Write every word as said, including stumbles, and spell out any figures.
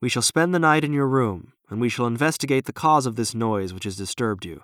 We shall spend the night in your room, and we shall investigate the cause of this noise which has disturbed you.